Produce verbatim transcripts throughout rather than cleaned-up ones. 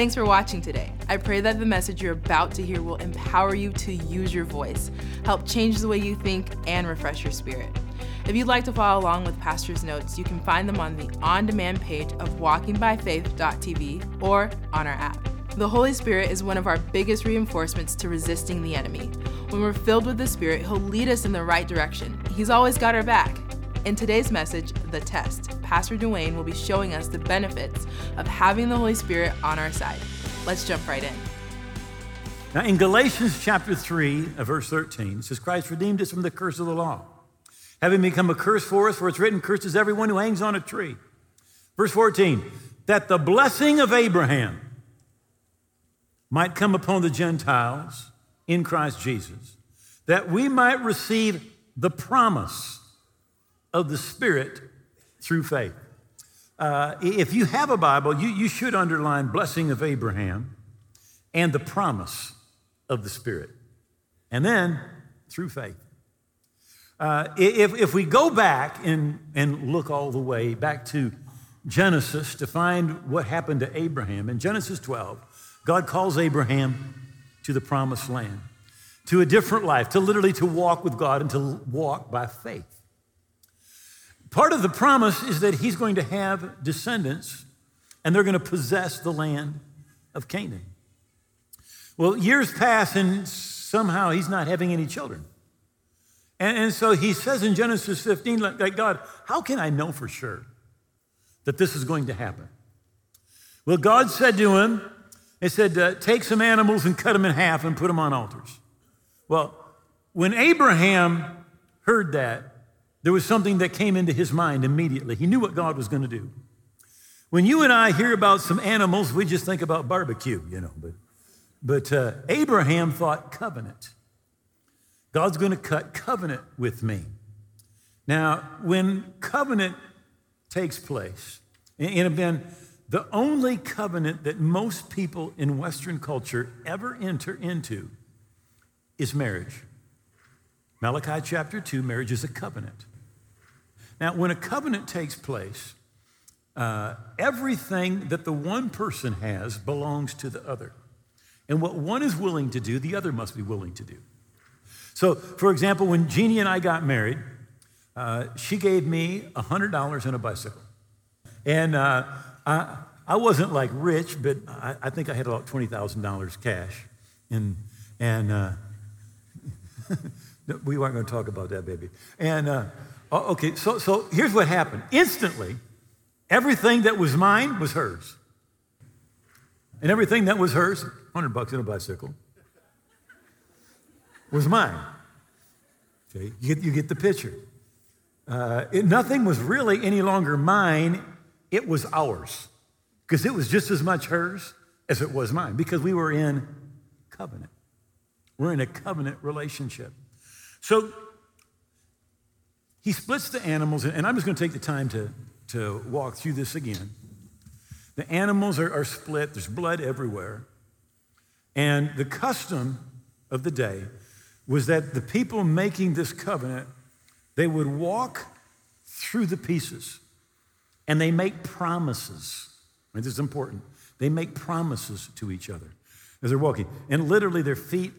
Thanks for watching today. I pray that the message you're about to hear will empower you to use your voice, help change the way you think, and refresh your spirit. If you'd like to follow along with Pastor's Notes, you can find them on the on-demand page of walking by faith dot t v or on our app. The Holy Spirit is one of our biggest reinforcements to resisting the enemy. When we're filled with the Spirit, He'll lead us in the right direction. He's always got our back. In today's message, The Test, Pastor Duane will be showing us the benefits of having the Holy Spirit on our side. Let's jump right in. Now in Galatians chapter three, verse thirteen, it says, Christ redeemed us from the curse of the law, having become a curse for us, for it's written, cursed is everyone who hangs on a tree. Verse fourteen, that the blessing of Abraham might come upon the Gentiles in Christ Jesus, that we might receive the promise of the Spirit through faith. Uh, if you have a Bible, you, you should underline blessing of Abraham and the promise of the Spirit, and then through faith. Uh, if, if we go back and, and look all the way back to Genesis to find what happened to Abraham, in Genesis twelve, God calls Abraham to the promised land, to a different life, to literally to walk with God and to walk by faith. Part of the promise is that he's going to have descendants and they're going to possess the land of Canaan. Well, years pass and somehow he's not having any children. And so he says in Genesis fifteen, like, God, how can I know for sure that this is going to happen? Well, God said to him, he said, uh, take some animals and cut them in half and put them on altars. Well, when Abraham heard that, there was something that came into his mind immediately. He knew what God was going to do. When you and I hear about some animals, we just think about barbecue, you know. But, but uh, Abraham thought covenant. God's going to cut covenant with me. Now, when covenant takes place, and again, the only covenant that most people in Western culture ever enter into is marriage. Malachi chapter two, marriage is a covenant. Now, when a covenant takes place, uh, everything that the one person has belongs to the other. And what one is willing to do, the other must be willing to do. So, for example, when Jeannie and I got married, uh, she gave me one hundred dollars and a bicycle. And uh, I, I wasn't like rich, but I, I think I had about twenty thousand dollars cash. And, and uh, we weren't going to talk about that, baby. And, uh, okay, so, so here's what happened. Instantly, everything that was mine was hers. And everything that was hers, one hundred bucks and a bicycle, was mine. Okay, you get, you get the picture. Uh, it, nothing was really any longer mine. It was ours because it was just as much hers as it was mine because we were in covenant. We're in a covenant relationship. So he splits the animals, and I'm just going to take the time to, to walk through this again. The animals are, are split. There's blood everywhere. And the custom of the day was that the people making this covenant, they would walk through the pieces and they make promises. And this is important. They make promises to each other as they're walking. And literally their feet,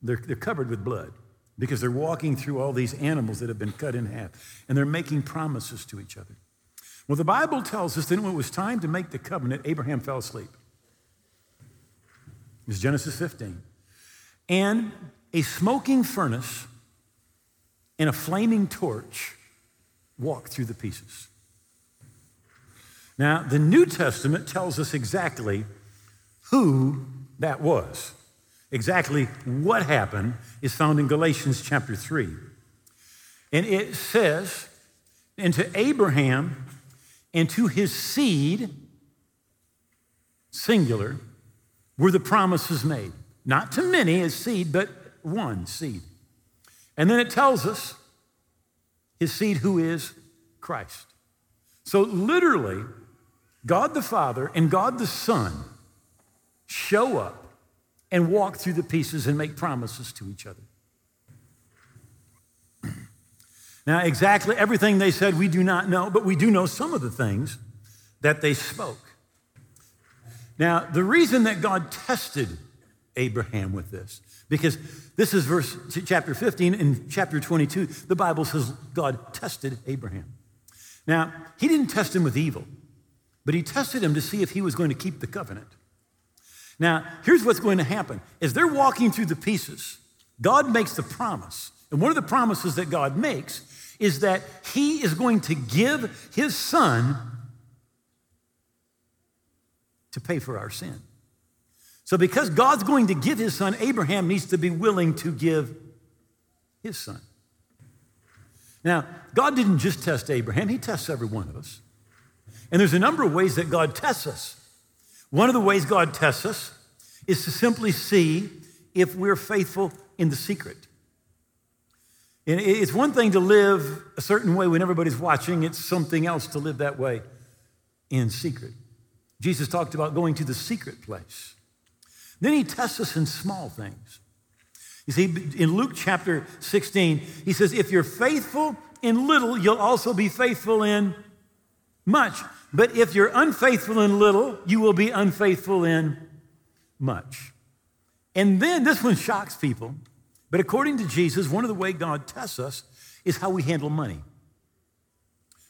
they're, they're covered with blood because they're walking through all these animals that have been cut in half and they're making promises to each other. Well, the Bible tells us that when it was time to make the covenant, Abraham fell asleep. It's Genesis fifteen. And a smoking furnace and a flaming torch walk through the pieces. Now, the New Testament tells us exactly who that was. Exactly what happened is found in Galatians chapter three. And it says, and to Abraham and to his seed, singular, were the promises made. Not to many as seed, but one seed. And then it tells us his seed who is Christ. So literally, God the Father and God the Son show up and walk through the pieces and make promises to each other. Now, exactly everything they said we do not know, but we do know some of the things that they spoke. Now, the reason that God tested Abraham with this, because this is verse chapter fifteen and chapter twenty-two, the Bible says God tested Abraham. Now, he didn't test him with evil, but he tested him to see if he was going to keep the covenant. Now, here's what's going to happen. As they're walking through the pieces, God makes the promise. And one of the promises that God makes is that he is going to give his son to pay for our sin. So because God's going to give his son, Abraham needs to be willing to give his son. Now, God didn't just test Abraham. He tests every one of us. And there's a number of ways that God tests us. One of the ways God tests us is to simply see if we're faithful in the secret. And it's one thing to live a certain way when everybody's watching. It's something else to live that way in secret. Jesus talked about going to the secret place. Then he tests us in small things. You see, in Luke chapter sixteen, he says, if you're faithful in little, you'll also be faithful in much. But if you're unfaithful in little, you will be unfaithful in much. And then this one shocks people. But according to Jesus, one of the ways God tests us is how we handle money.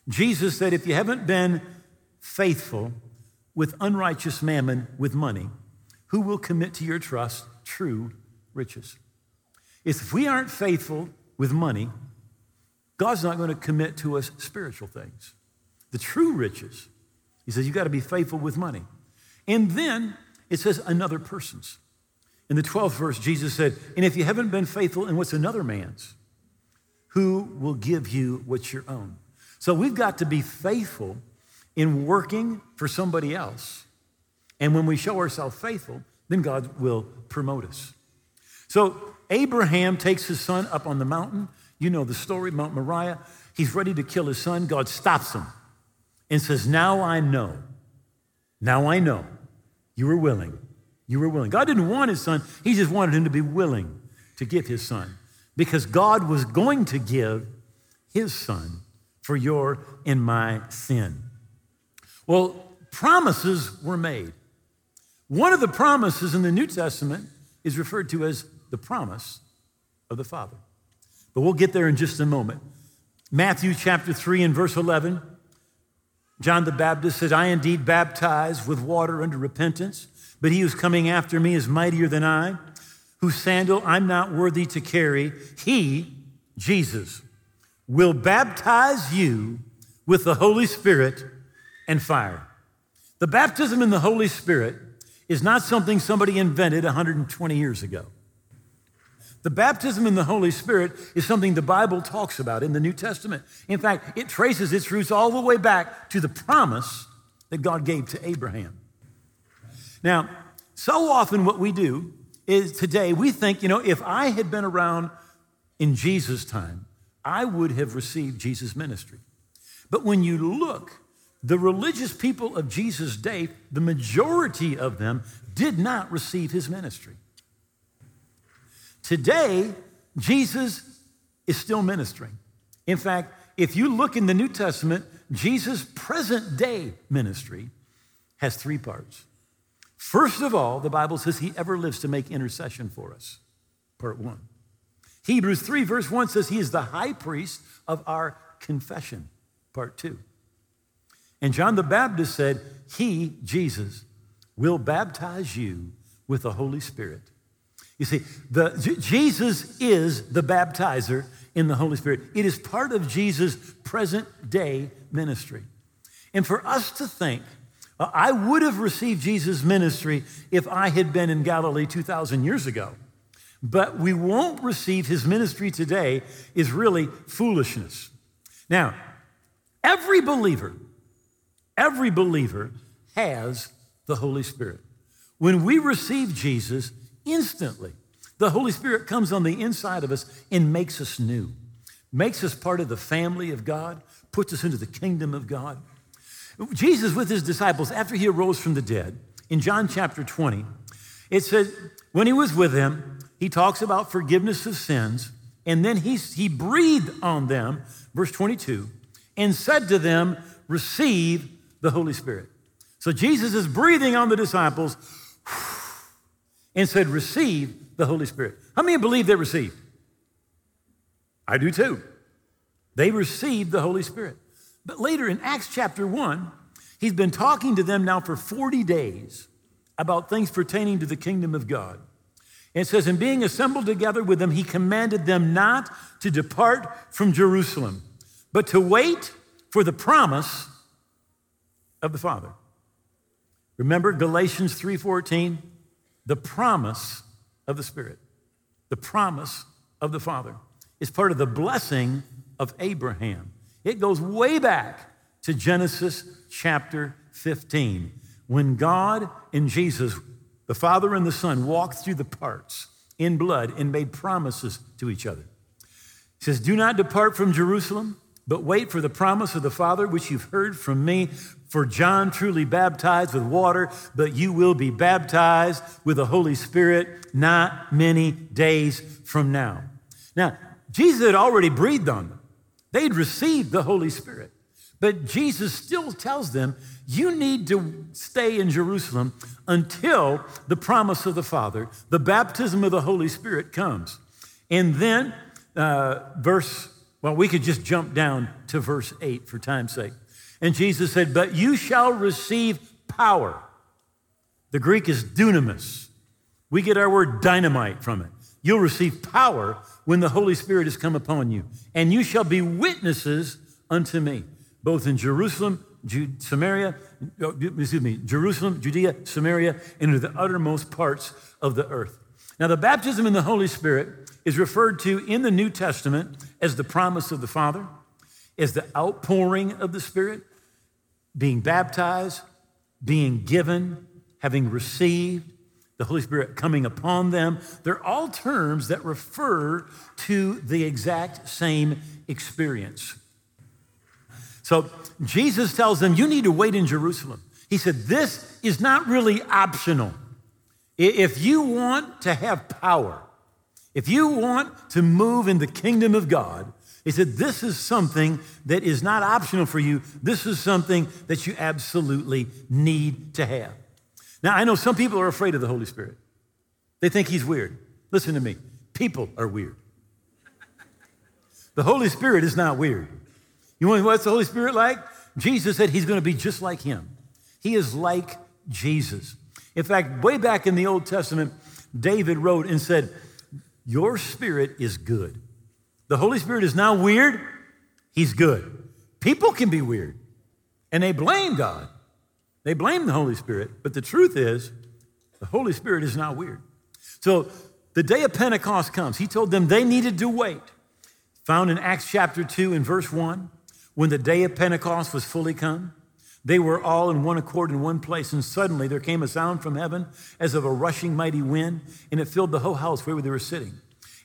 Jesus said, if you haven't been faithful with unrighteous mammon, with money, who will commit to your trust true riches? If we aren't faithful with money, God's not going to commit to us spiritual things. The true riches, he says, you've got to be faithful with money. And then it says another person's. In the twelfth verse, Jesus said, and if you haven't been faithful in what's another man's, who will give you what's your own? So we've got to be faithful in working for somebody else. And when we show ourselves faithful, then God will promote us. So Abraham takes his son up on the mountain. You know the story, Mount Moriah. He's ready to kill his son. God stops him and says, now I know, now I know you were willing. You were willing. God didn't want his son. He just wanted him to be willing to give his son, because God was going to give his son for your and my sin. Well, promises were made. One of the promises in the New Testament is referred to as the promise of the Father. But we'll get there in just a moment. Matthew chapter three and verse eleven, John the Baptist said, I indeed baptize with water unto repentance, but he who's coming after me is mightier than I, whose sandal I'm not worthy to carry. He, Jesus, will baptize you with the Holy Spirit and fire. The baptism in the Holy Spirit is not something somebody invented one hundred twenty years ago. The baptism in the Holy Spirit is something the Bible talks about in the New Testament. In fact, it traces its roots all the way back to the promise that God gave to Abraham. Now, so often what we do is today we think, you know, if I had been around in Jesus' time, I would have received Jesus' ministry. But when you look, the religious people of Jesus' day, the majority of them did not receive his ministry. Today, Jesus is still ministering. In fact, if you look in the New Testament, Jesus' present day ministry has three parts. First of all, the Bible says he ever lives to make intercession for us, part one. Hebrews three, verse one says he is the high priest of our confession, part two. And John the Baptist said, he, Jesus, will baptize you with the Holy Spirit. You see, the, J- Jesus is the baptizer in the Holy Spirit. It is part of Jesus' present day ministry. And for us to think, I would have received Jesus' ministry if I had been in Galilee two thousand years ago, but we won't receive his ministry today is really foolishness. Now, every believer, every believer has the Holy Spirit. When we receive Jesus, instantly, the Holy Spirit comes on the inside of us and makes us new, makes us part of the family of God, puts us into the kingdom of God. Jesus with his disciples, after he arose from the dead, in John chapter twenty, it says, when he was with them, he talks about forgiveness of sins, and then he, he breathed on them, verse twenty-two, and said to them, receive the Holy Spirit. So Jesus is breathing on the disciples and said, receive the Holy Spirit. How many believe they received? I do too. They received the Holy Spirit. But later in Acts chapter one, he's been talking to them now for forty days about things pertaining to the kingdom of God. And it says, and being assembled together with them, he commanded them not to depart from Jerusalem, but to wait for the promise of the Father. Remember Galatians three fourteen, the promise of the Spirit, the promise of the Father. It's part of the blessing of Abraham. It goes way back to Genesis chapter fifteen, when God and Jesus, the Father and the Son, walked through the parts in blood and made promises to each other. He says, do not depart from Jerusalem, but wait for the promise of the Father, which you've heard from me. For John truly baptized with water, but you will be baptized with the Holy Spirit not many days from now. Now, Jesus had already breathed on them. They'd received the Holy Spirit. But Jesus still tells them, you need to stay in Jerusalem until the promise of the Father, the baptism of the Holy Spirit comes. And then uh, verse, well, we could just jump down to verse eight for time's sake. And Jesus said, but you shall receive power. The Greek is dunamis. We get our word dynamite from it. You'll receive power when the Holy Spirit has come upon you. And you shall be witnesses unto me, both in Jerusalem, Jude, Samaria, excuse me, Jerusalem, Judea, Samaria, and to the uttermost parts of the earth. Now, the baptism in the Holy Spirit is referred to in the New Testament as the promise of the Father, as the outpouring of the Spirit, being baptized, being given, having received, the Holy Spirit coming upon them. They're all terms that refer to the exact same experience. So Jesus tells them, you need to wait in Jerusalem. He said, this is not really optional. If you want to have power, if you want to move in the kingdom of God, he said, this is something that is not optional for you. This is something that you absolutely need to have. Now, I know some people are afraid of the Holy Spirit. They think he's weird. Listen to me. People are weird. The Holy Spirit is not weird. You want to know what's the Holy Spirit like? Jesus said he's going to be just like him. He is like Jesus. In fact, way back in the Old Testament, David wrote and said, your spirit is good. The Holy Spirit is not weird. He's good. People can be weird, and they blame God. They blame the Holy Spirit, but the truth is the Holy Spirit is not weird. So the day of Pentecost comes. He told them they needed to wait. Found in Acts chapter two and verse one, when the day of Pentecost was fully come, they were all in one accord in one place, and suddenly there came a sound from heaven as of a rushing mighty wind, and it filled the whole house where they were sitting.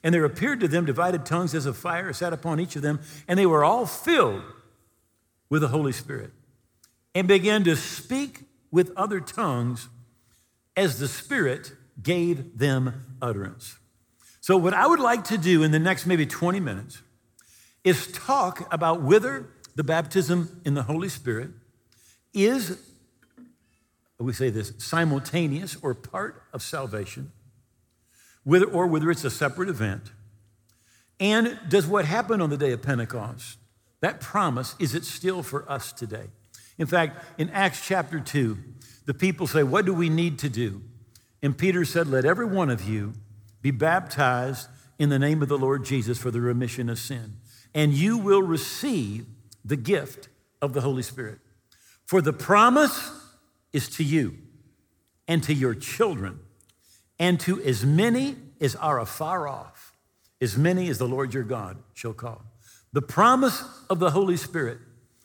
And there appeared to them divided tongues as of fire sat upon each of them, and they were all filled with the Holy Spirit and began to speak with other tongues as the Spirit gave them utterance. So what I would like to do in the next maybe twenty minutes is talk about whether the baptism in the Holy Spirit is, we say this, simultaneous or part of salvation, whether or whether it's a separate event, and does what happened on the day of Pentecost, that promise, is it still for us today? In fact, in Acts chapter two, the people say, what do we need to do? And Peter said, let every one of you be baptized in the name of the Lord Jesus for the remission of sin, and you will receive the gift of the Holy Spirit. For the promise is to you and to your children, and to as many as are afar off, as many as the Lord your God shall call. The promise of the Holy Spirit,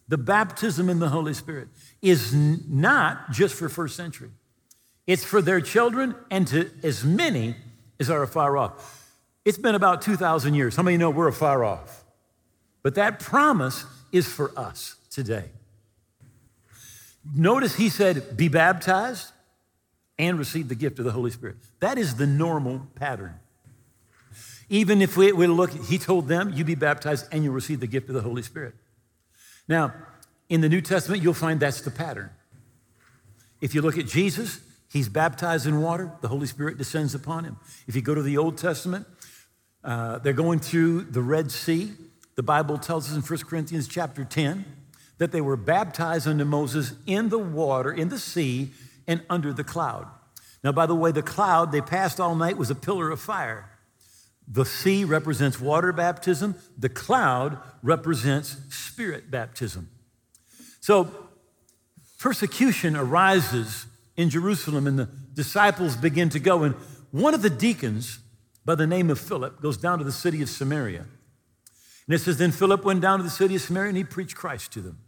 the baptism in the Holy Spirit, is not just for first century. It's for their children and to as many as are afar off. It's been about two thousand years. How many know we're afar off? But that promise is for us today. Notice he said, be baptized and receive the gift of the Holy Spirit. That is the normal pattern. Even if we, we look, he told them, you be baptized and you'll receive the gift of the Holy Spirit. Now, in the New Testament, you'll find that's the pattern. If you look at Jesus, he's baptized in water. The Holy Spirit descends upon him. If you go to the Old Testament, uh, they're going through the Red Sea. The Bible tells us in First Corinthians chapter ten that they were baptized unto Moses in the water, in the sea, and under the cloud. Now, by the way, the cloud they passed all night was a pillar of fire. The sea represents water baptism. The cloud represents spirit baptism. So persecution arises in Jerusalem, and the disciples begin to go. And one of the deacons by the name of Philip goes down to the city of Samaria. And it says, then Philip went down to the city of Samaria, and he preached Christ to them.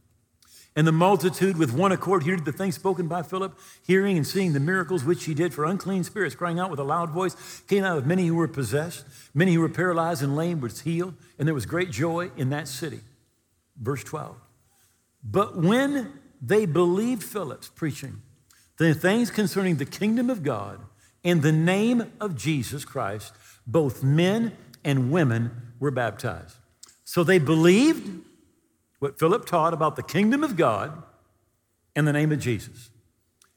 And the multitude with one accord heard the things spoken by Philip, hearing and seeing the miracles which he did. For unclean spirits, crying out with a loud voice, came out of many who were possessed. Many who were paralyzed and lame were healed, and there was great joy in that city. Verse twelve. But when they believed Philip's preaching, the things concerning the kingdom of God and the name of Jesus Christ, both men and women were baptized. So they believed what Philip taught about the kingdom of God and the name of Jesus.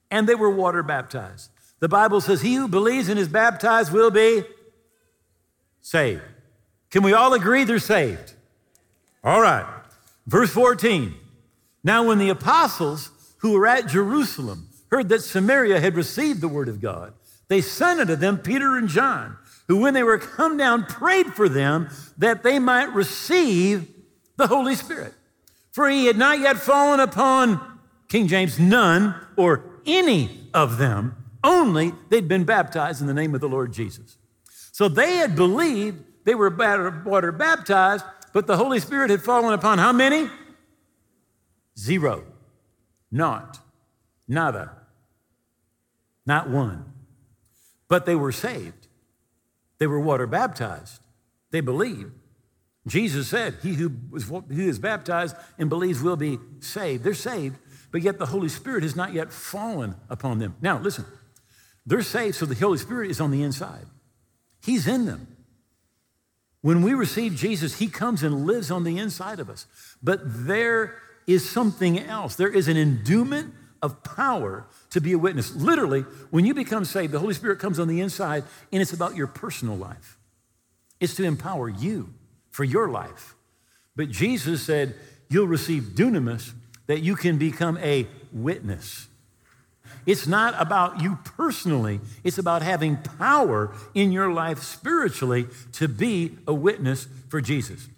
And they were water baptized. The Bible says, he who believes and is baptized will be saved. Can we all agree they're saved? All right. Verse fourteen. Now when the apostles who were at Jerusalem heard that Samaria had received the word of God, they sent unto them Peter and John, who when they were come down prayed for them that they might receive the Holy Spirit. For he had not yet fallen upon, King James, none or any of them, only they'd been baptized in the name of the Lord Jesus. So they had believed, they were water baptized, but the Holy Spirit had fallen upon how many? Zero, not, nada, not one. But they were saved. They were water baptized. They believed. Jesus said, he who was, who is baptized and believes will be saved. They're saved, but yet the Holy Spirit has not yet fallen upon them. Now, listen, they're saved, so the Holy Spirit is on the inside. He's in them. When we receive Jesus, he comes and lives on the inside of us. But there is something else. There is an endowment of power to be a witness. Literally, when you become saved, the Holy Spirit comes on the inside, and it's about your personal life. It's to empower you for your life. But Jesus said, you'll receive dunamis, that you can become a witness. It's not about you personally. It's about having power in your life spiritually to be a witness for Jesus.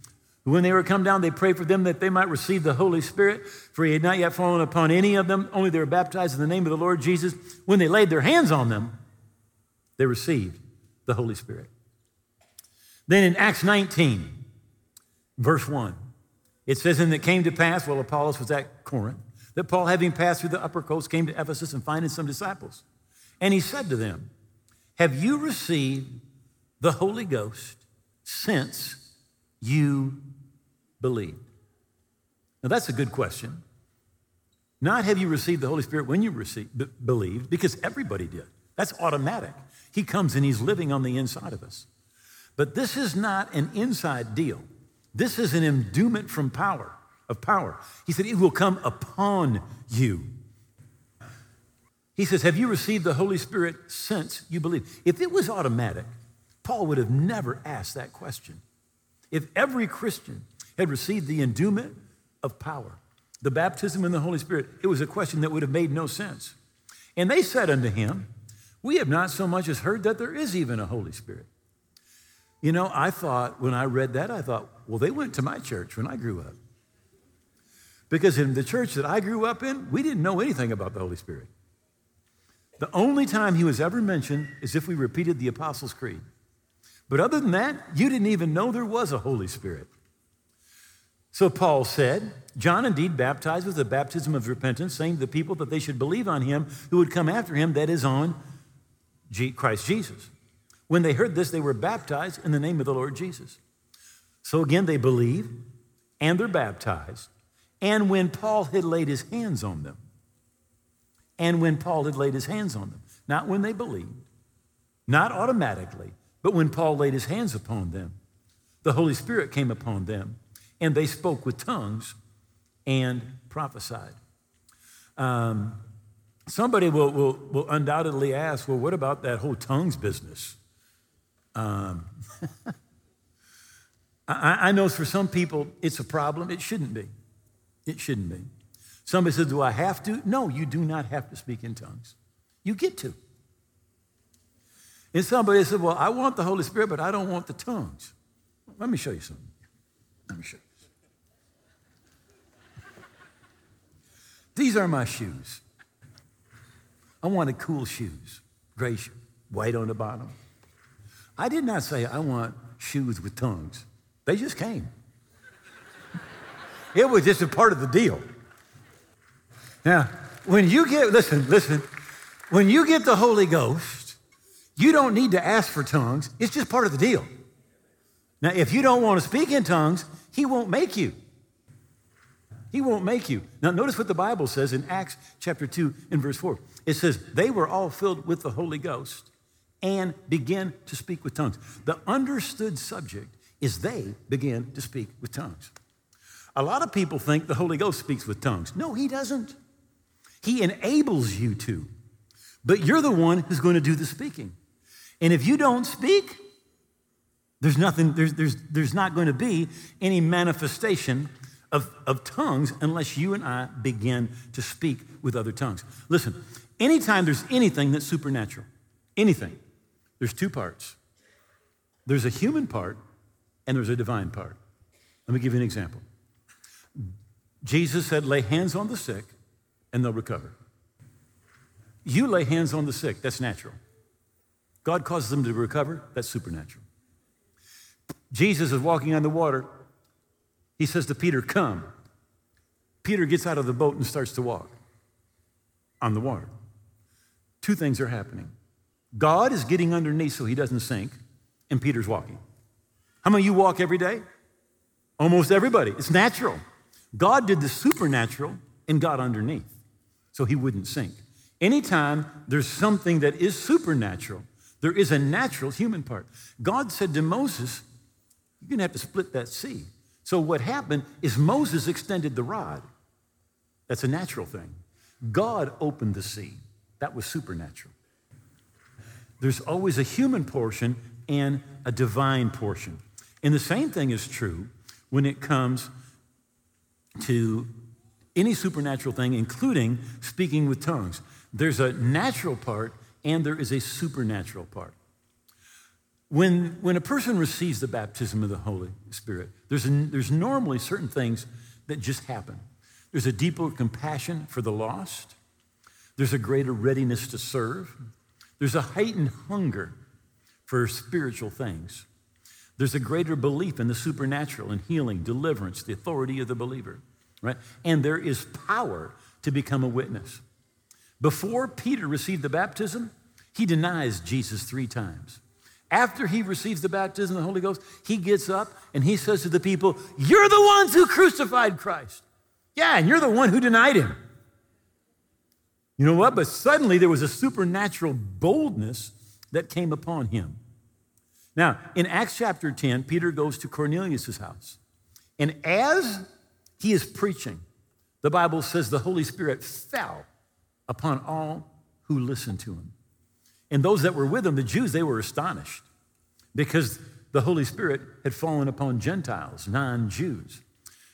When they were come down, they prayed for them that they might receive the Holy Spirit, for he had not yet fallen upon any of them, only they were baptized in the name of the Lord Jesus. When they laid their hands on them, they received the Holy Spirit. Then in Acts nineteen, verse one, it says, and it came to pass, while Apollos was at Corinth, that Paul, having passed through the upper coast, came to Ephesus and finding some disciples. And he said to them, have you received the Holy Ghost since you believed? Now, that's a good question. Not have you received the Holy Spirit when you received, b- believed, because everybody did. That's automatic. He comes and he's living on the inside of us. But this is not an inside deal. This is an endowment from power, of power. He said, it will come upon you. He says, have you received the Holy Spirit since you believed? If it was automatic, Paul would have never asked that question. If every Christian had received the endowment of power, the baptism in the Holy Spirit, it was a question that would have made no sense. And they said unto him, we have not so much as heard that there is even a Holy Spirit. You know, I thought, when I read that, I thought, well, they went to my church when I grew up. Because in the church that I grew up in, we didn't know anything about the Holy Spirit. The only time he was ever mentioned is if we repeated the Apostles' Creed. But other than that, you didn't even know there was a Holy Spirit. So Paul said, John indeed baptized with the baptism of repentance, saying to the people that they should believe on him who would come after him, that is on Christ Jesus. When they heard this, they were baptized in the name of the Lord Jesus. So again, they believe and they're baptized. And when Paul had laid his hands on them, and when Paul had laid his hands on them, not when they believed, not automatically, but when Paul laid his hands upon them, the Holy Spirit came upon them and they spoke with tongues and prophesied. Um, Somebody will, will, will undoubtedly ask, well, what about that whole tongues business? Um, I, I know for some people it's a problem. It shouldn't be. It shouldn't be. Somebody says, do I have to? No, you do not have to speak in tongues. You get to. And somebody said, well, I want the Holy Spirit, but I don't want the tongues. Let me show you something. Let me show you. These are my shoes. I wanted cool shoes, gray shoes, white on the bottom. I did not say I want shoes with tongues. They just came. It was just a part of the deal. Now, when you get, listen, listen, when you get the Holy Ghost, you don't need to ask for tongues. It's just part of the deal. Now, if you don't want to speak in tongues, he won't make you. He won't make you. Now, notice what the Bible says in Acts chapter two and verse four. It says, they were all filled with the Holy Ghost and began to speak with tongues. The understood subject is they began to speak with tongues. A lot of people think the Holy Ghost speaks with tongues. No, he doesn't. He enables you to, but you're the one who's going to do the speaking. And if you don't speak, there's nothing, there's, there's, there's not going to be any manifestation Of, of tongues unless you and I begin to speak with other tongues. Listen, anytime there's anything that's supernatural, anything, there's two parts. There's a human part and there's a divine part. Let me give you an example. Jesus said, lay hands on the sick and they'll recover. You lay hands on the sick, that's natural. God causes them to recover, that's supernatural. Jesus is walking on the water. He says to Peter, come. Peter gets out of the boat and starts to walk on the water. Two things are happening. God is getting underneath so he doesn't sink, and Peter's walking. How many of you walk every day? Almost everybody. It's natural. God did the supernatural and got underneath so he wouldn't sink. Anytime there's something that is supernatural, there is a natural human part. God said to Moses, you're going to have to split that sea. So what happened is Moses extended the rod. That's a natural thing. God opened the sea. That was supernatural. There's always a human portion and a divine portion. And the same thing is true when it comes to any supernatural thing, including speaking with tongues. There's a natural part and there is a supernatural part. When, when a person receives the baptism of the Holy Spirit, there's, a, there's normally certain things that just happen. There's a deeper compassion for the lost. There's a greater readiness to serve. There's a heightened hunger for spiritual things. There's a greater belief in the supernatural and healing, deliverance, the authority of the believer, right? And there is power to become a witness. Before Peter received the baptism, he denies Jesus three times. After he receives the baptism of the Holy Ghost, he gets up and he says to the people, you're the ones who crucified Christ. Yeah, and you're the one who denied him. You know what? But suddenly there was a supernatural boldness that came upon him. Now, in Acts chapter ten, Peter goes to Cornelius' house. And as he is preaching, the Bible says the Holy Spirit fell upon all who listened to him. And those that were with him, the Jews, they were astonished because the Holy Spirit had fallen upon Gentiles, non-Jews.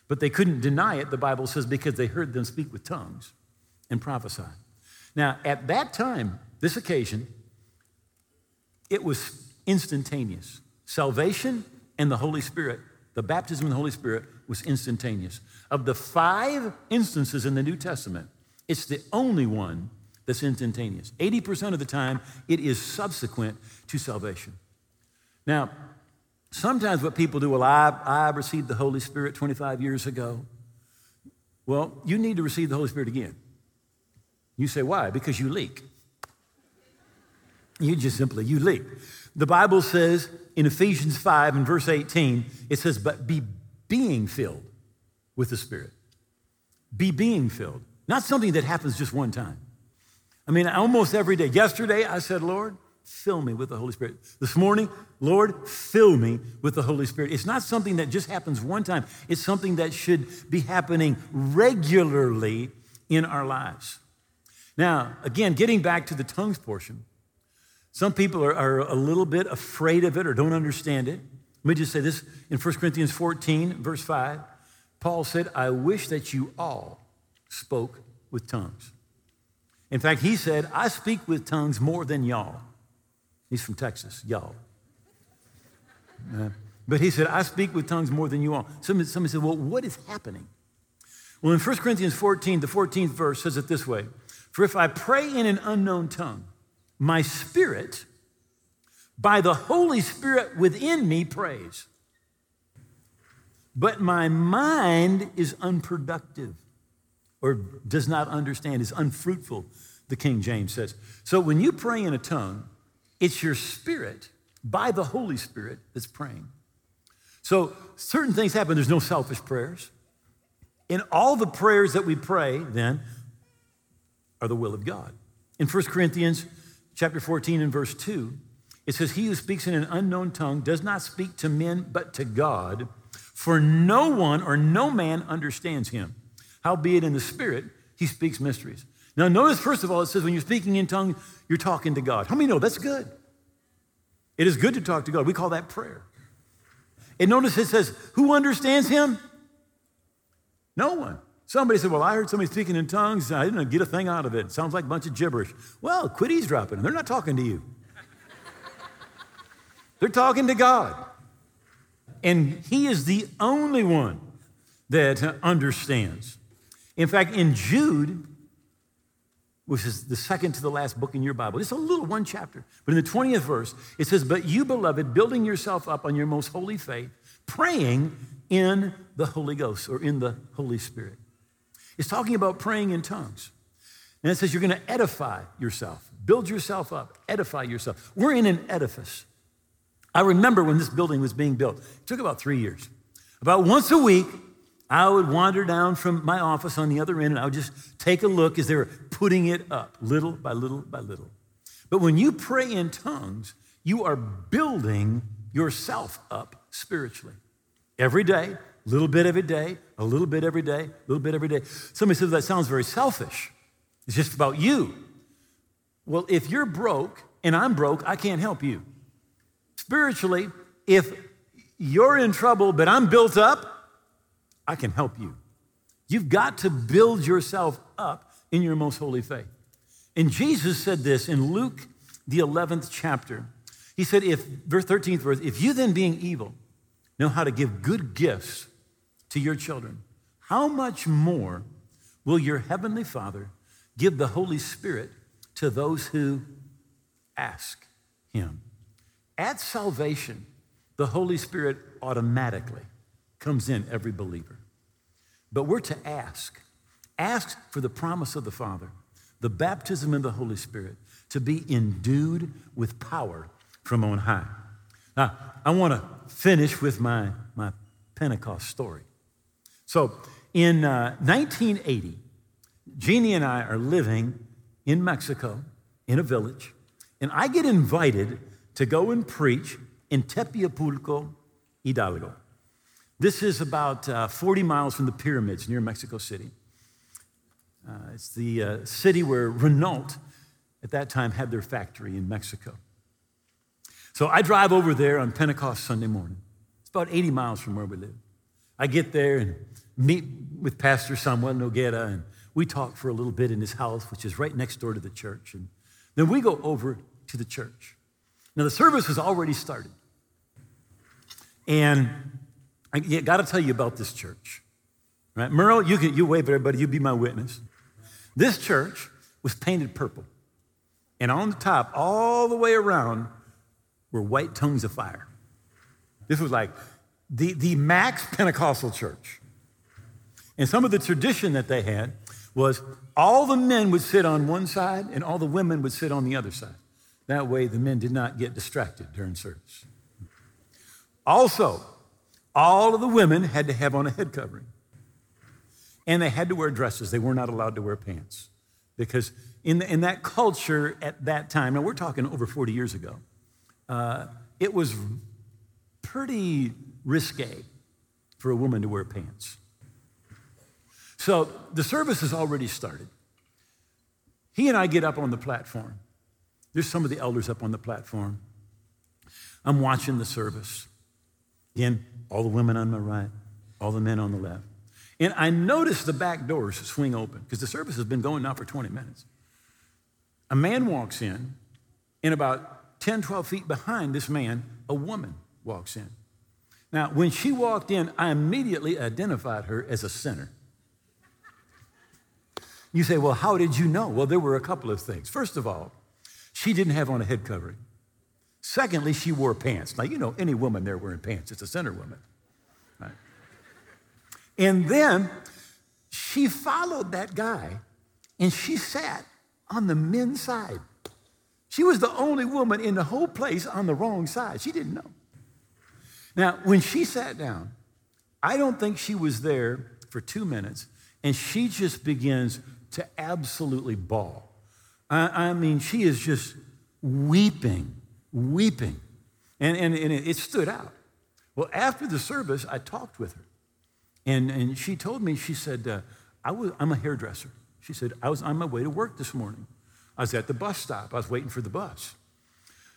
But they couldn't deny it, the Bible says, because they heard them speak with tongues and prophesy. Now, at that time, this occasion, it was instantaneous. Salvation and the Holy Spirit, the baptism of the Holy Spirit was instantaneous. Of the five instances in the New Testament, it's the only one that's instantaneous. eighty percent of the time, it is subsequent to salvation. Now, sometimes what people do, well, I, I received the Holy Spirit twenty-five years ago. Well, you need to receive the Holy Spirit again. You say, why? Because you leak. You just simply, you leak. The Bible says in Ephesians five and verse eighteen, it says, but be being filled with the Spirit. Be being filled. Not something that happens just one time. I mean, almost every day. Yesterday, I said, Lord, fill me with the Holy Spirit. This morning, Lord, fill me with the Holy Spirit. It's not something that just happens one time. It's something that should be happening regularly in our lives. Now, again, getting back to the tongues portion, some people are, are a little bit afraid of it or don't understand it. Let me just say this. In First Corinthians fourteen, verse five, Paul said, I wish that you all spoke with tongues. In fact, he said, I speak with tongues more than y'all. He's from Texas, y'all. Uh, but he said, I speak with tongues more than you all. Somebody, somebody said, well, what is happening? Well, in First Corinthians fourteen, the fourteenth verse says it this way. For if I pray in an unknown tongue, my spirit, by the Holy Spirit within me, prays. But my mind is unproductive or does not understand, is unfruitful, the King James says. So when you pray in a tongue, it's your spirit by the Holy Spirit that's praying. So certain things happen. There's no selfish prayers. In all the prayers that we pray, then, are the will of God. In First Corinthians chapter fourteen and verse two, it says, he who speaks in an unknown tongue does not speak to men, but to God, for no one or no man understands him. Howbeit in the spirit, he speaks mysteries. Now notice, first of all, it says when you're speaking in tongues, you're talking to God. How many know that's good? It is good to talk to God. We call that prayer. And notice it says, who understands him? No one. Somebody said, well, I heard somebody speaking in tongues. I didn't get a thing out of it. It sounds like a bunch of gibberish. Well, quit eavesdropping. They're not talking to you. They're talking to God. And he is the only one that understands. In fact, in Jude, which is the second to the last book in your Bible. It's a little one chapter. But in the twentieth verse, it says, but you, beloved, building yourself up on your most holy faith, praying in the Holy Ghost or in the Holy Spirit. It's talking about praying in tongues. And it says you're going to edify yourself, build yourself up, edify yourself. We're in an edifice. I remember when this building was being built. It took about three years. About once a week, I would wander down from my office on the other end and I would just take a look as they were putting it up little by little by little. But when you pray in tongues, you are building yourself up spiritually. Every day, a little bit every day, a little bit every day, a little bit every day. Somebody says, that sounds very selfish. It's just about you. Well, if you're broke and I'm broke, I can't help you. Spiritually, if you're in trouble but I'm built up, I can help you. You've got to build yourself up in your most holy faith. And Jesus said this in Luke, the eleventh chapter. He said, if, verse thirteenth verse, if you then being evil know how to give good gifts to your children, how much more will your heavenly Father give the Holy Spirit to those who ask him? At salvation, the Holy Spirit automatically comes in every believer. But we're to ask. Ask for the promise of the Father, the baptism in the Holy Spirit, to be endued with power from on high. Now, I want to finish with my, my Pentecost story. So in uh, nineteen eighty, Jeannie and I are living in Mexico in a village, and I get invited to go and preach in Tepeapulco, Hidalgo. This is about uh, forty miles from the pyramids near Mexico City. Uh, it's the uh, city where Renault, at that time, had their factory in Mexico. So I drive over there on Pentecost Sunday morning. It's about eighty miles from where we live. I get there and meet with Pastor Samuel Noguera, and we talk for a little bit in his house, which is right next door to the church. And then we go over to the church. Now, the service has already started. And I got to tell you about this church, right? Merle, you can, you wave at everybody. You be my witness. This church was painted purple. And on the top, all the way around, were white tongues of fire. This was like the, the max Pentecostal church. And some of the tradition that they had was all the men would sit on one side and all the women would sit on the other side. That way, the men did not get distracted during service. Also, all of the women had to have on a head covering. And they had to wear dresses. They were not allowed to wear pants. Because in, the, in that culture at that time, now we're talking over forty years ago, uh, it was pretty risque for a woman to wear pants. So the service has already started. He and I get up on the platform. There's some of the elders up on the platform. I'm watching the service. Again, all the women on my right, all the men on the left. And I notice the back doors swing open because the service has been going now for twenty minutes. A man walks in, and about ten, twelve feet behind this man, a woman walks in. Now, when she walked in, I immediately identified her as a sinner. You say, well, how did you know? Well, there were a couple of things. First of all, she didn't have on a head covering. Secondly, she wore pants. Now, you know, any woman there wearing pants, it's a sinner woman. Right? And then she followed that guy, and she sat on the men's side. She was the only woman in the whole place on the wrong side. She didn't know. Now, when she sat down, I don't think she was there for two minutes, and she just begins to absolutely bawl. I, I mean, she is just weeping, weeping. And, and, and it stood out. Well, after the service, I talked with her. And, and she told me, she said, uh, I was, I'm a hairdresser. She said, I was on my way to work this morning. I was at the bus stop. I was waiting for the bus.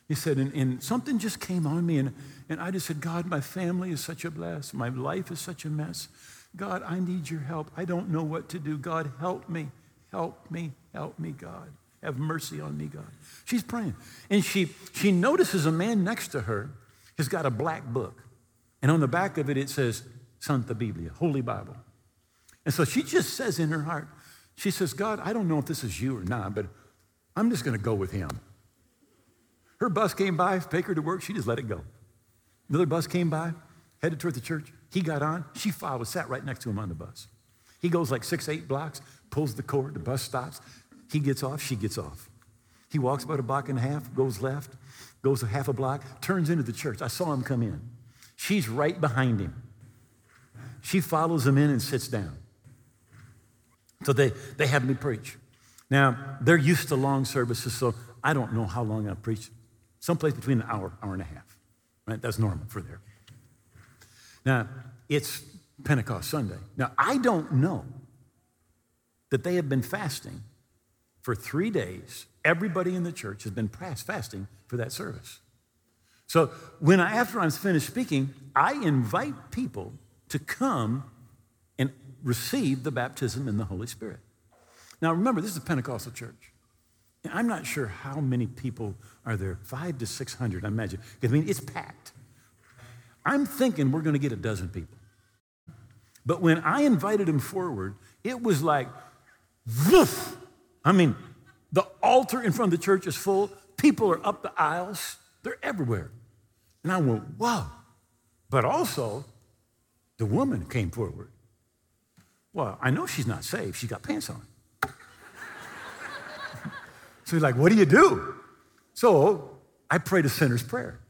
He said, and, and something just came on me, and, and I just said, God, my family is such a mess. My life is such a mess. God, I need your help. I don't know what to do. God, help me, help me, help me, God. Have mercy on me, God. She's praying. And she she notices a man next to her has got a black book. And on the back of it, it says, Santa Biblia, Holy Bible. And so she just says in her heart, she says, God, I don't know if this is you or not, but I'm just going to go with him. Her bus came by, take her to work, she just let it go. Another bus came by, headed toward the church. He got on, she followed, sat right next to him on the bus. He goes like six, eight blocks, pulls the cord, the bus stops. He gets off, she gets off. He walks about a block and a half, goes left, goes a half a block, turns into the church. I saw him come in. She's right behind him. She follows him in and sits down. So they, they have me preach. Now, they're used to long services, so I don't know how long I preached. Someplace between an hour, hour and a half. Right? That's normal for there. Now, it's Pentecost Sunday. Now, I don't know that they have been fasting for three days. Everybody in the church has been fasting for that service. So when I, after I'm finished speaking, I invite people to come and receive the baptism in the Holy Spirit. Now, remember, this is a Pentecostal church. I'm not sure how many people are there, five to six hundred, I imagine. I mean, it's packed. I'm thinking we're going to get a dozen people. But when I invited them forward, it was like, woof! I mean, the altar in front of the church is full. People are up the aisles. They're everywhere. And I went, wow. But also, the woman came forward. Well, I know she's not saved. She's got pants on. So he's like, what do you do? So I prayed a sinner's prayer.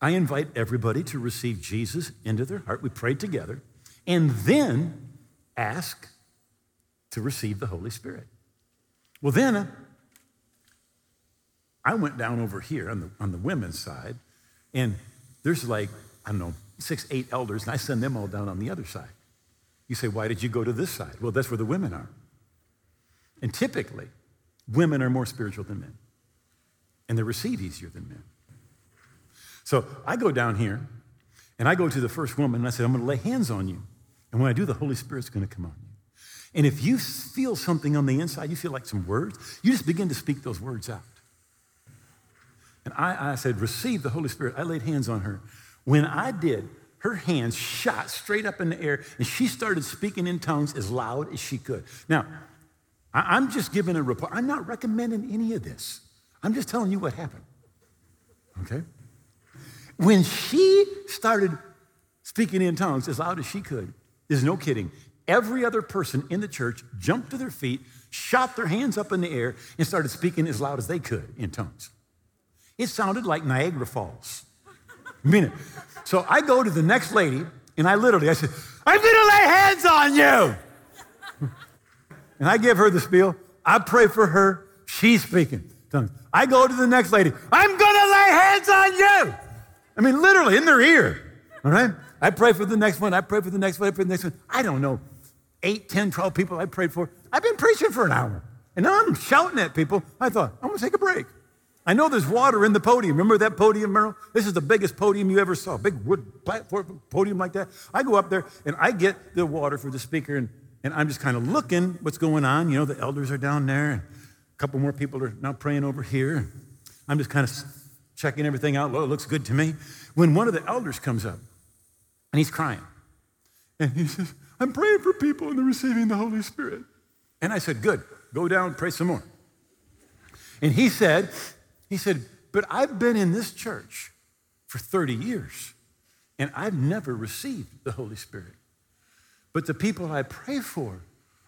I invite everybody to receive Jesus into their heart. We prayed together and then ask to receive the Holy Spirit. Well, then I went down over here on the, on the women's side, and there's like, I don't know, six, eight elders, and I send them all down on the other side. You say, why did you go to this side? Well, that's where the women are. And typically, women are more spiritual than men, and they receive easier than men. So I go down here, and I go to the first woman, and I say, I'm going to lay hands on you. And when I do, the Holy Spirit's going to come on you. And if you feel something on the inside, you feel like some words, you just begin to speak those words out. And I, I said, receive the Holy Spirit. I laid hands on her. When I did, her hands shot straight up in the air, and she started speaking in tongues as loud as she could. Now, I'm just giving a report. I'm not recommending any of this. I'm just telling you what happened, okay? When she started speaking in tongues as loud as she could, there's no kidding, every other person in the church jumped to their feet, shot their hands up in the air, and started speaking as loud as they could in tongues. It sounded like Niagara Falls. I mean it. So I go to the next lady, and I literally, I said, I'm gonna lay hands on you. And I give her the spiel. I pray for her. She's speaking tongues. I go to the next lady. I'm going to lay hands on you. I mean, literally in their ear. All right? I pray for the next one. I pray for the next one. I pray for the next one. I don't know. eight, ten, twelve people I prayed for. I've been preaching for an hour. And I'm shouting at people. I thought, I'm going to take a break. I know there's water in the podium. Remember that podium, Merle? This is the biggest podium you ever saw, big wood platform podium like that. I go up there, and I get the water for the speaker, and, and I'm just kind of looking what's going on. You know, the elders are down there, and a couple more people are now praying over here. I'm just kind of checking everything out. Well, it looks good to me. When one of the elders comes up, and he's crying, and he says, I'm praying for people, and they're receiving the Holy Spirit. And I said, good, go down and pray some more. And he said... He said, but I've been in this church for thirty years, and I've never received the Holy Spirit. But the people I pray for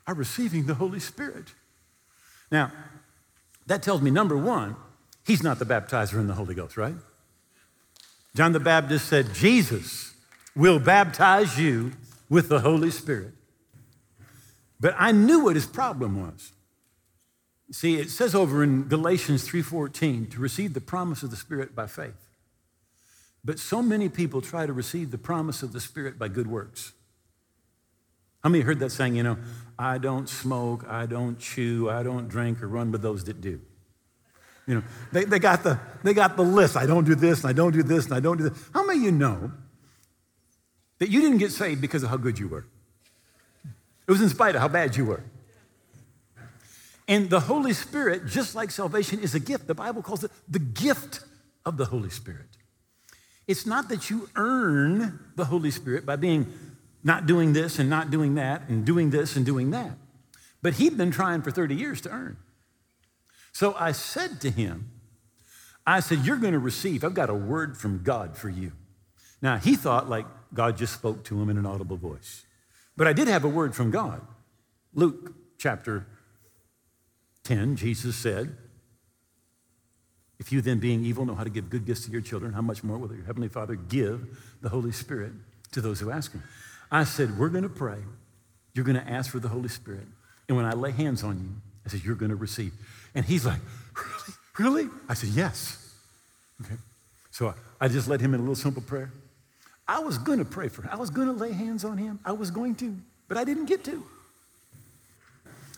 are receiving the Holy Spirit. Now, that tells me, number one, he's not the baptizer in the Holy Ghost, right? John the Baptist said, Jesus will baptize you with the Holy Spirit. But I knew what his problem was. See, it says over in Galatians three fourteen, to receive the promise of the Spirit by faith. But so many people try to receive the promise of the Spirit by good works. How many heard that saying, you know, I don't smoke, I don't chew, I don't drink, or run with those that do. You know, they, they got the they got the list. I don't do this, and I don't do this, and I don't do this. How many of you know that you didn't get saved because of how good you were? It was in spite of how bad you were. And the Holy Spirit, just like salvation, is a gift. The Bible calls it the gift of the Holy Spirit. It's not that you earn the Holy Spirit by being not doing this and not doing that and doing this and doing that. But he'd been trying for thirty years to earn. So I said to him, I said, you're going to receive. I've got a word from God for you. Now, he thought like God just spoke to him in an audible voice. But I did have a word from God. Luke chapter ten, Jesus said, if you then being evil know how to give good gifts to your children, how much more will your heavenly Father give the Holy Spirit to those who ask him? I said, we're going to pray. You're going to ask for the Holy Spirit. And when I lay hands on you, I said, you're going to receive. And he's like, really? Really? I said, yes. Okay. So I, I just led him in a little simple prayer. I was going to pray for him. I was going to lay hands on him. I was going to, but I didn't get to.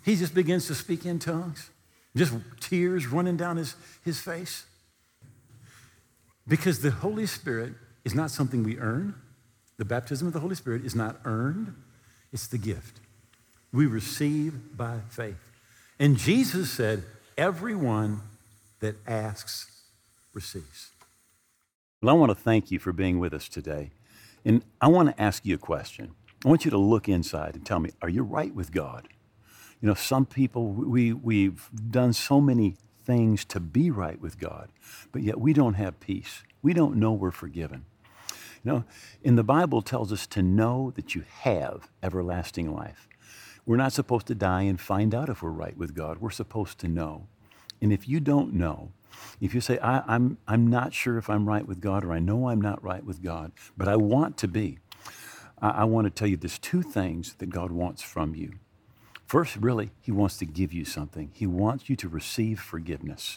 He just begins to speak in tongues, just tears running down his, his face. Because the Holy Spirit is not something we earn. The baptism of the Holy Spirit is not earned. It's the gift. We receive by faith. And Jesus said, everyone that asks receives. Well, I want to thank you for being with us today. And I want to ask you a question. I want you to look inside and tell me, are you right with God? You know, some people, we, we've done so many things to be right with God, but yet we don't have peace. We don't know we're forgiven. You know, and the Bible tells us to know that you have everlasting life. We're not supposed to die and find out if we're right with God. We're supposed to know. And if you don't know, if you say, I, I'm, I'm not sure if I'm right with God, or I know I'm not right with God, but I want to be, I, I want to tell you there's two things that God wants from you. First, really, he wants to give you something. He wants you to receive forgiveness.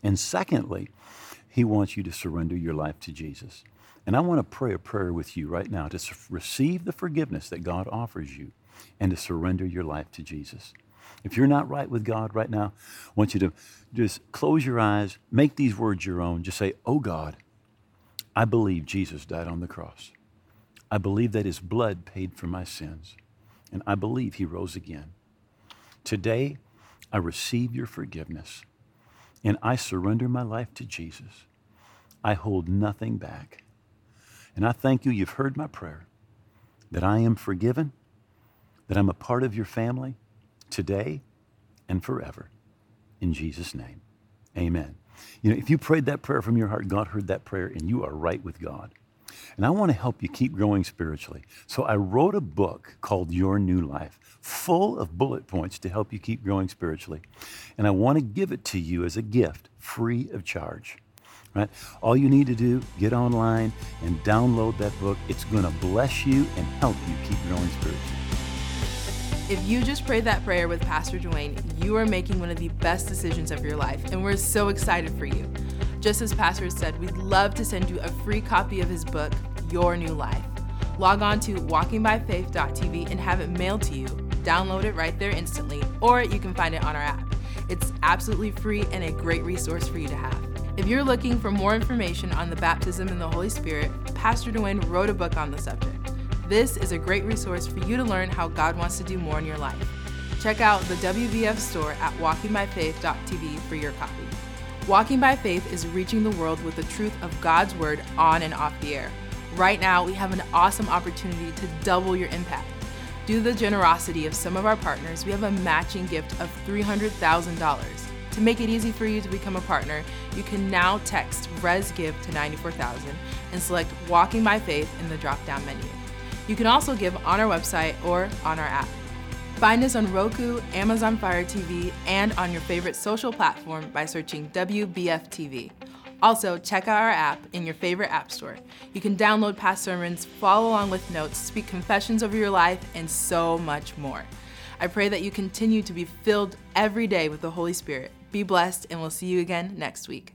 And secondly, he wants you to surrender your life to Jesus. And I want to pray a prayer with you right now to receive the forgiveness that God offers you and to surrender your life to Jesus. If you're not right with God right now, I want you to just close your eyes, make these words your own. Just say, oh God, I believe Jesus died on the cross. I believe that his blood paid for my sins. And I believe he rose again. Today, I receive your forgiveness, and I surrender my life to Jesus. I hold nothing back. And I thank you, you've heard my prayer, that I am forgiven, that I'm a part of your family today and forever. In Jesus' name, amen. You know, if you prayed that prayer from your heart, God heard that prayer, and you are right with God. And I want to help you keep growing spiritually. So I wrote a book called Your New Life, full of bullet points to help you keep growing spiritually. And I want to give it to you as a gift, free of charge. Right? All you need to do, get online and download that book. It's going to bless you and help you keep growing spiritually. If you just prayed that prayer with Pastor Duane, you are making one of the best decisions of your life, and we're so excited for you. Just as Pastor said, we'd love to send you a free copy of his book, Your New Life. Log on to walking by faith dot t v and have it mailed to you. Download it right there instantly, or you can find it on our app. It's absolutely free and a great resource for you to have. If you're looking for more information on the baptism in the Holy Spirit, Pastor Duane wrote a book on the subject. This is a great resource for you to learn how God wants to do more in your life. Check out the W B F store at walking by faith dot t v for your copy. Walking by Faith is reaching the world with the truth of God's Word on and off the air. Right now, we have an awesome opportunity to double your impact. Due to the generosity of some of our partners, we have a matching gift of three hundred thousand dollars. To make it easy for you to become a partner, you can now text ResGive to ninety-four thousand and select Walking by Faith in the drop-down menu. You can also give on our website or on our app. Find us on Roku, Amazon Fire T V, and on your favorite social platform by searching W B F T V. Also, check out our app in your favorite app store. You can download past sermons, follow along with notes, speak confessions over your life, and so much more. I pray that you continue to be filled every day with the Holy Spirit. Be blessed, and we'll see you again next week.